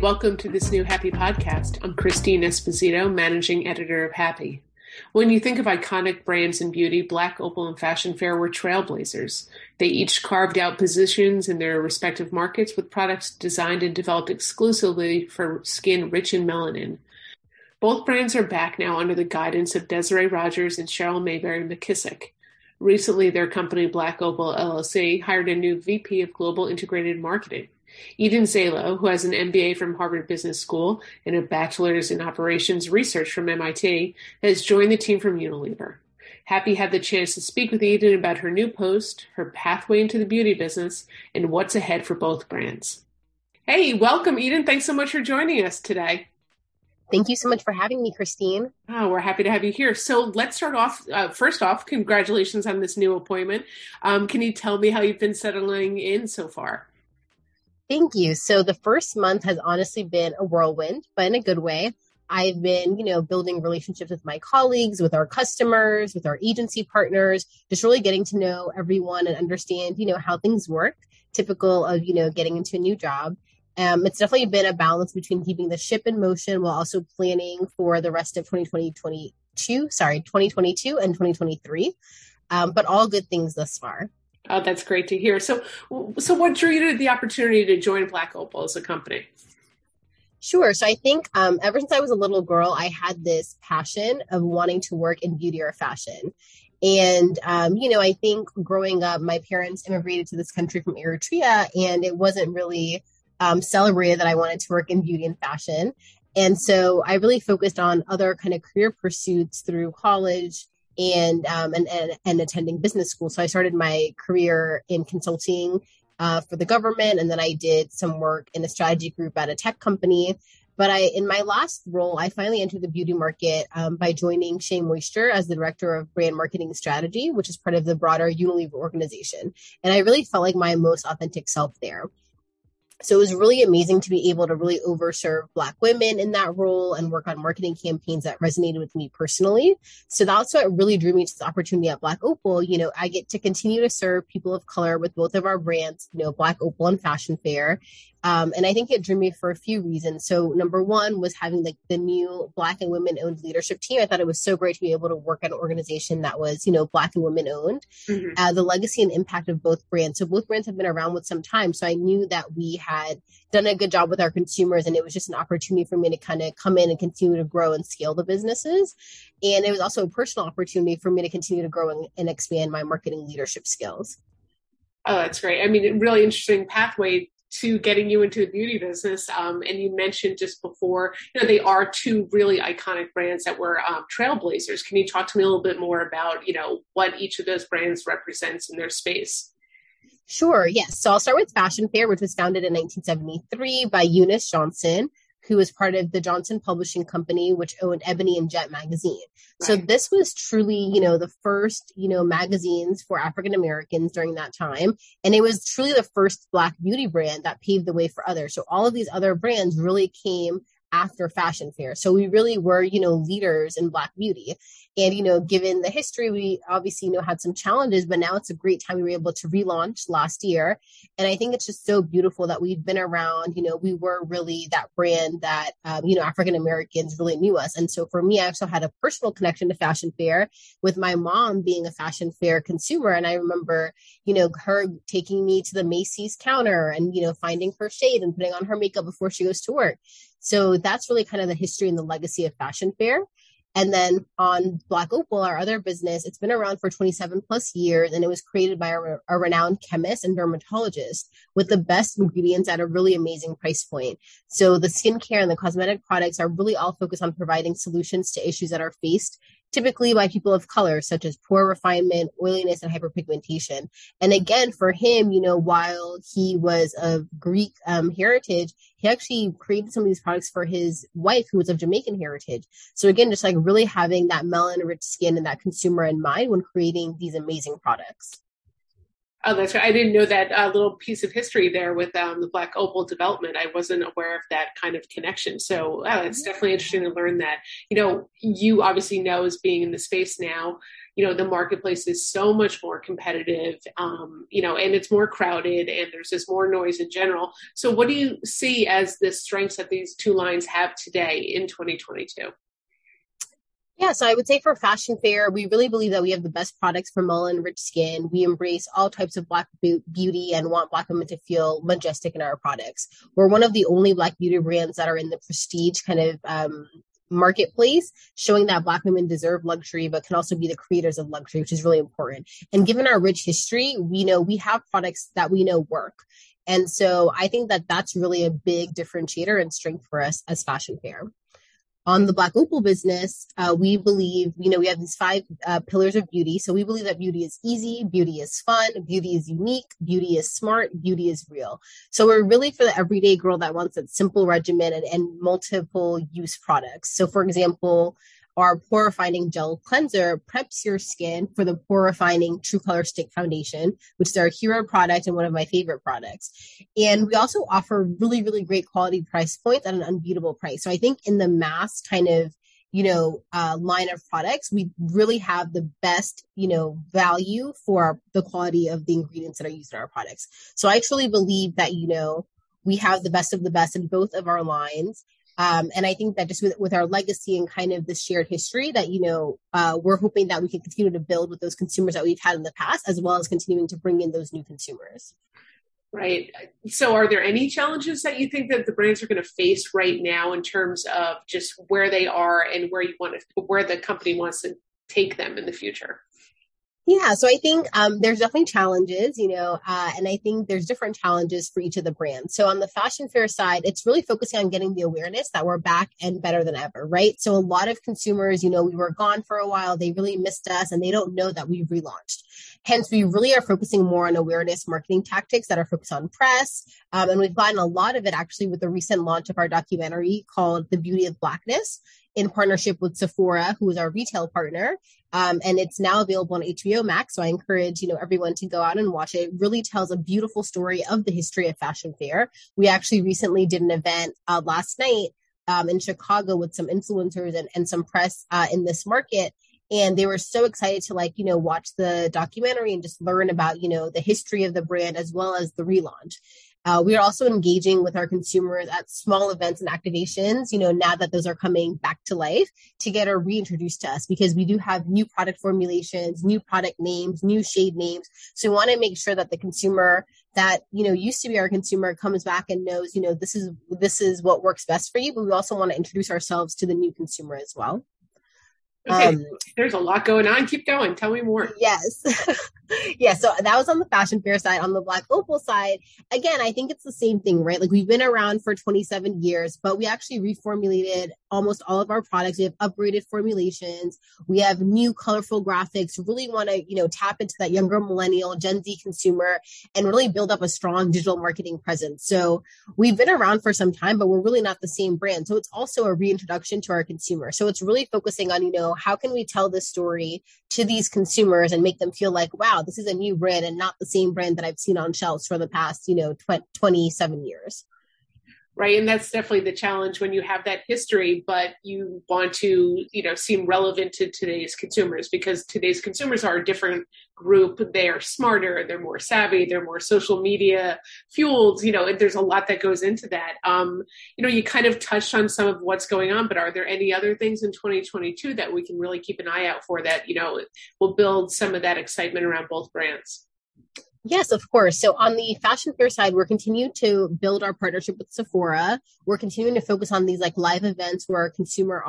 Welcome to this new Happi Podcast. I'm Christine Esposito, managing editor of Happi. When you think of iconic brands in beauty, Black Opal and Fashion Fair were trailblazers. They each carved out positions in their respective markets with products designed and developed exclusively for skin rich in melanin. Both brands are back now under the guidance of Desiree Rogers and Cheryl Mayberry McKissick. Recently, their company, Black Opal LLC, hired a new VP of Global Integrated Marketing. Eden Zeilo, who has an MBA from Harvard Business School and a bachelor's in operations research from MIT, has joined the team from Unilever. Happi had the chance to speak with Eden about her new post, her pathway into the beauty business, and what's ahead for both brands. Hey, welcome, Eden. Thanks so much for joining us today. Thank you so much for having me, Christine. Oh, we're happy to have you here. So let's start off. First off, congratulations on this new appointment. Can you tell me how you've been settling in so far? Thank you. So the first month has honestly been a whirlwind, but in a good way. I've been, building relationships with my colleagues, with our customers, with our agency partners, just really getting to know everyone and understand, how things work, typical of, getting into a new job. It's definitely been a balance between keeping the ship in motion while also planning for the rest of 2022 and 2023, but all good things thus far. Oh, that's great to hear. So what drew you to the opportunity to join Black Opal as a company? Sure. So I think ever since I was a little girl, I had this passion of wanting to work in beauty or fashion. And, I think growing up, my parents immigrated to this country from Eritrea, and it wasn't really celebrated that I wanted to work in beauty and fashion. And so I really focused on other kind of career pursuits through college and attending business school. So I started my career in consulting for the government, and then I did some work in a strategy group at a tech company. But in my last role, I finally entered the beauty market by joining Shea Moisture as the director of brand marketing strategy, which is part of the broader Unilever organization. And I really felt like my most authentic self there. So it was really amazing to be able to really overserve Black women in that role and work on marketing campaigns that resonated with me personally. So that's what really drew me to the opportunity at Black Opal. I get to continue to serve people of color with both of our brands, Black Opal and Fashion Fair. And I think it drew me for a few reasons. So number one was having the new Black and women-owned leadership team. I thought it was so great to be able to work at an organization that was, Black and women-owned. Mm-hmm. The legacy and impact of both brands. So both brands have been around with some time. So I knew that we had done a good job with our consumers, and it was just an opportunity for me to kind of come in and continue to grow and scale the businesses. And it was also a personal opportunity for me to continue to grow and expand my marketing leadership skills. Oh, that's great. I mean, really interesting pathway to getting you into the beauty business. And you mentioned just before, they are two really iconic brands that were trailblazers. Can you talk to me a little bit more about, what each of those brands represents in their space? Sure. Yes. So I'll start with Fashion Fair, which was founded in 1973 by Eunice Johnson, who was part of the Johnson Publishing Company, which owned Ebony and Jet Magazine. Right. So this was truly, the first, magazines for African Americans during that time. And it was truly the first Black beauty brand that paved the way for others. So all of these other brands really came after Fashion Fair. So we really were, leaders in Black beauty. And, given the history, we obviously, had some challenges, but now it's a great time. We were able to relaunch last year. And I think it's just so beautiful that we've been around, we were really that brand that, African Americans really knew us. And so for me, I also had a personal connection to Fashion Fair with my mom being a Fashion Fair consumer. And I remember, her taking me to the Macy's counter and, finding her shade and putting on her makeup before she goes to work. So that's really kind of the history and the legacy of Fashion Fair. And then on Black Opal, our other business, it's been around for 27 plus years, and it was created by a renowned chemist and dermatologist with the best ingredients at a really amazing price point. So the skincare and the cosmetic products are really all focused on providing solutions to issues that are faced typically by people of color, such as poor refinement, oiliness, and hyperpigmentation. And again, for him, while he was of Greek heritage, he actually created some of these products for his wife, who was of Jamaican heritage. So again, just really having that melanin-rich skin and that consumer in mind when creating these amazing products. Oh, that's right. I didn't know that little piece of history there with the Black Opal development. I wasn't aware of that kind of connection. So it's definitely interesting to learn that. You know, you obviously know, as being in the space now, you know, the marketplace is so much more competitive, you know, and it's more crowded and there's just more noise in general. So what do you see as the strengths that these two lines have today in 2022? Yeah, so I would say for Fashion Fair, we really believe that we have the best products for mullet-rich skin. We embrace all types of Black beauty and want Black women to feel majestic in our products. We're one of the only Black beauty brands that are in the prestige kind of marketplace, showing that Black women deserve luxury, but can also be the creators of luxury, which is really important. And given our rich history, we know we have products that we know work. And so I think that that's really a big differentiator and strength for us as Fashion Fair. On the Black Opal business, we believe, you know, we have these five pillars of beauty. So we believe that beauty is easy, beauty is fun, beauty is unique, beauty is smart, beauty is real. So we're really for the everyday girl that wants a simple regimen and multiple use products. So for example, our Pore Refining Gel Cleanser preps your skin for the Pore Refining True Color Stick Foundation, which is our hero product and one of my favorite products. And we also offer really, really great quality price points at an unbeatable price. So I think in the mass kind of, you know, line of products, we really have the best, you know, value for the quality of the ingredients that are used in our products. So I truly believe that, you know, we have the best of the best in both of our lines. And I think that just with our legacy and kind of the shared history that, you know, we're hoping that we can continue to build with those consumers that we've had in the past, as well as continuing to bring in those new consumers. Right. So are there any challenges that you think that the brands are going to face right now in terms of just where they are and where you want to, where the company wants to take them in the future? Yeah, so I think there's definitely challenges, you know, and I think there's different challenges for each of the brands. So on the Fashion Fair side, it's really focusing on getting the awareness that we're back and better than ever, right? So a lot of consumers, you know, we were gone for a while, they really missed us, and they don't know that we've relaunched. Hence, we really are focusing more on awareness marketing tactics that are focused on press. And we've gotten a lot of it actually with the recent launch of our documentary called The Beauty of Blackness, in partnership with Sephora, who is our retail partner. And it's now available on HBO Max. So I encourage, you know, everyone to go out and watch it. It really tells a beautiful story of the history of Fashion Fair. We actually recently did an event last night in Chicago with some influencers and some press in this market. And they were so excited to, like, you know, watch the documentary and just learn about, you know, the history of the brand as well as the relaunch. We are also engaging with our consumers at small events and activations, you know, now that those are coming back to life, to get her reintroduced to us, because we do have new product formulations, new product names, new shade names. So we want to make sure that the consumer that, you know, used to be our consumer comes back and knows, you know, this is what works best for you. But we also want to introduce ourselves to the new consumer as well. Okay. There's a lot going on. Keep going. Tell me more. Yes. Yeah. So that was on the Fashion Fair side. On the Black Opal side, again, I think it's the same thing, right? Like, we've been around for 27 years, but we actually reformulated almost all of our products. We have upgraded formulations. We have new colorful graphics, really want to, you know, tap into that younger millennial Gen Z consumer and really build up a strong digital marketing presence. So we've been around for some time, but we're really not the same brand. So it's also a reintroduction to our consumer. So it's really focusing on, you know, how can we tell this story to these consumers and make them feel like, wow, this is a new brand and not the same brand that I've seen on shelves for the past, you know, 27 years. Right. And that's definitely the challenge when you have that history, but you want to, you know, seem relevant to today's consumers, because today's consumers are a different group. They are smarter, they're more savvy, they're more social media fueled, you know, and there's a lot that goes into that. You know, you kind of touched on some of what's going on, but are there any other things in 2022 that we can really keep an eye out for that, you know, will build some of that excitement around both brands? Yes, of course. So on the Fashion Fair side, we're continuing to build our partnership with Sephora. We're continuing to focus on these, like, live events where our consumers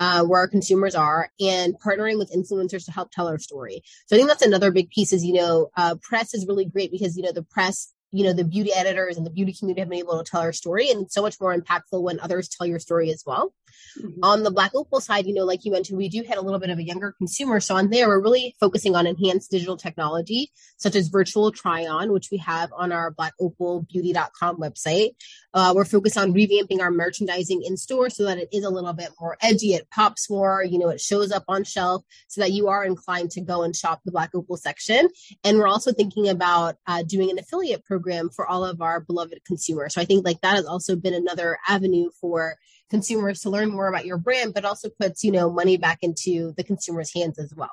are, and partnering with influencers to help tell our story. So I think that's another big piece is, you know, press is really great, because, you know, the press you know, the beauty editors and the beauty community have been able to tell our story, and it's so much more impactful when others tell your story as well. Mm-hmm. On the Black Opal side, you know, like you mentioned, we do hit a little bit of a younger consumer. So on there, we're really focusing on enhanced digital technology, such as virtual try-on, which we have on our blackopalbeauty.com website. We're focused on revamping our merchandising in store so that it is a little bit more edgy. It pops more, you know, it shows up on shelf so that you are inclined to go and shop the Black Opal section. And we're also thinking about doing an affiliate program for all of our beloved consumers. So I think like that has also been another avenue for consumers to learn more about your brand, but also puts, you know, money back into the consumer's hands as well.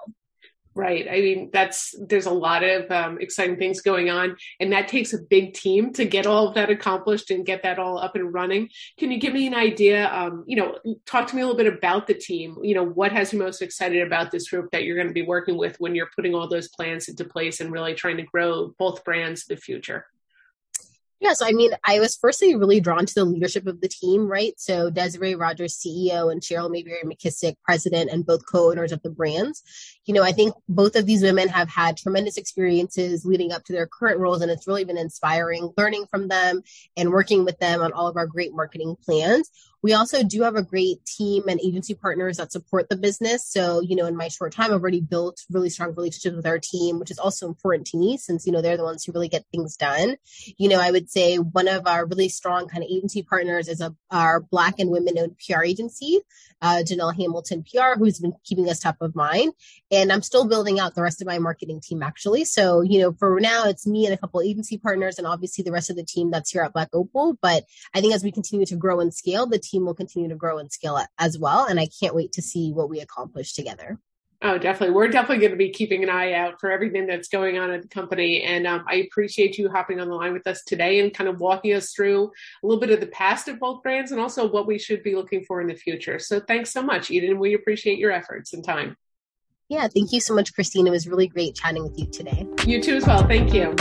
Right. I mean, there's a lot of exciting things going on, and that takes a big team to get all of that accomplished and get that all up and running. Can you give me an idea? You know, talk to me a little bit about the team. You know, what has you most excited about this group that you're going to be working with when you're putting all those plans into place and really trying to grow both brands in the future? Yes, I mean, I was firstly really drawn to the leadership of the team, right? So Desiree Rogers, CEO, and Cheryl Mayberry McKissick, president, and both co-owners of the brands. You know, I think both of these women have had tremendous experiences leading up to their current roles, and it's really been inspiring learning from them and working with them on all of our great marketing plans. We also do have a great team and agency partners that support the business. So, you know, in my short time, I've already built really strong relationships with our team, which is also important to me since, you know, they're the ones who really get things done. You know, I would say one of our really strong kind of agency partners is our Black and women-owned PR agency, Janelle Hamilton PR, who's been keeping us top of mind. And I'm still building out the rest of my marketing team, actually. So, you know, for now, it's me and a couple agency partners and obviously the rest of the team that's here at Black Opal. But I think as we continue to grow and scale, the team will continue to grow and scale as well. And I can't wait to see what we accomplish together. Oh, definitely. We're definitely going to be keeping an eye out for everything that's going on at the company. And I appreciate you hopping on the line with us today and kind of walking us through a little bit of the past of both brands and also what we should be looking for in the future. So thanks so much, Eden. We appreciate your efforts and time. Yeah, thank you so much, Christine. It was really great chatting with you today. You too as well. Thank you.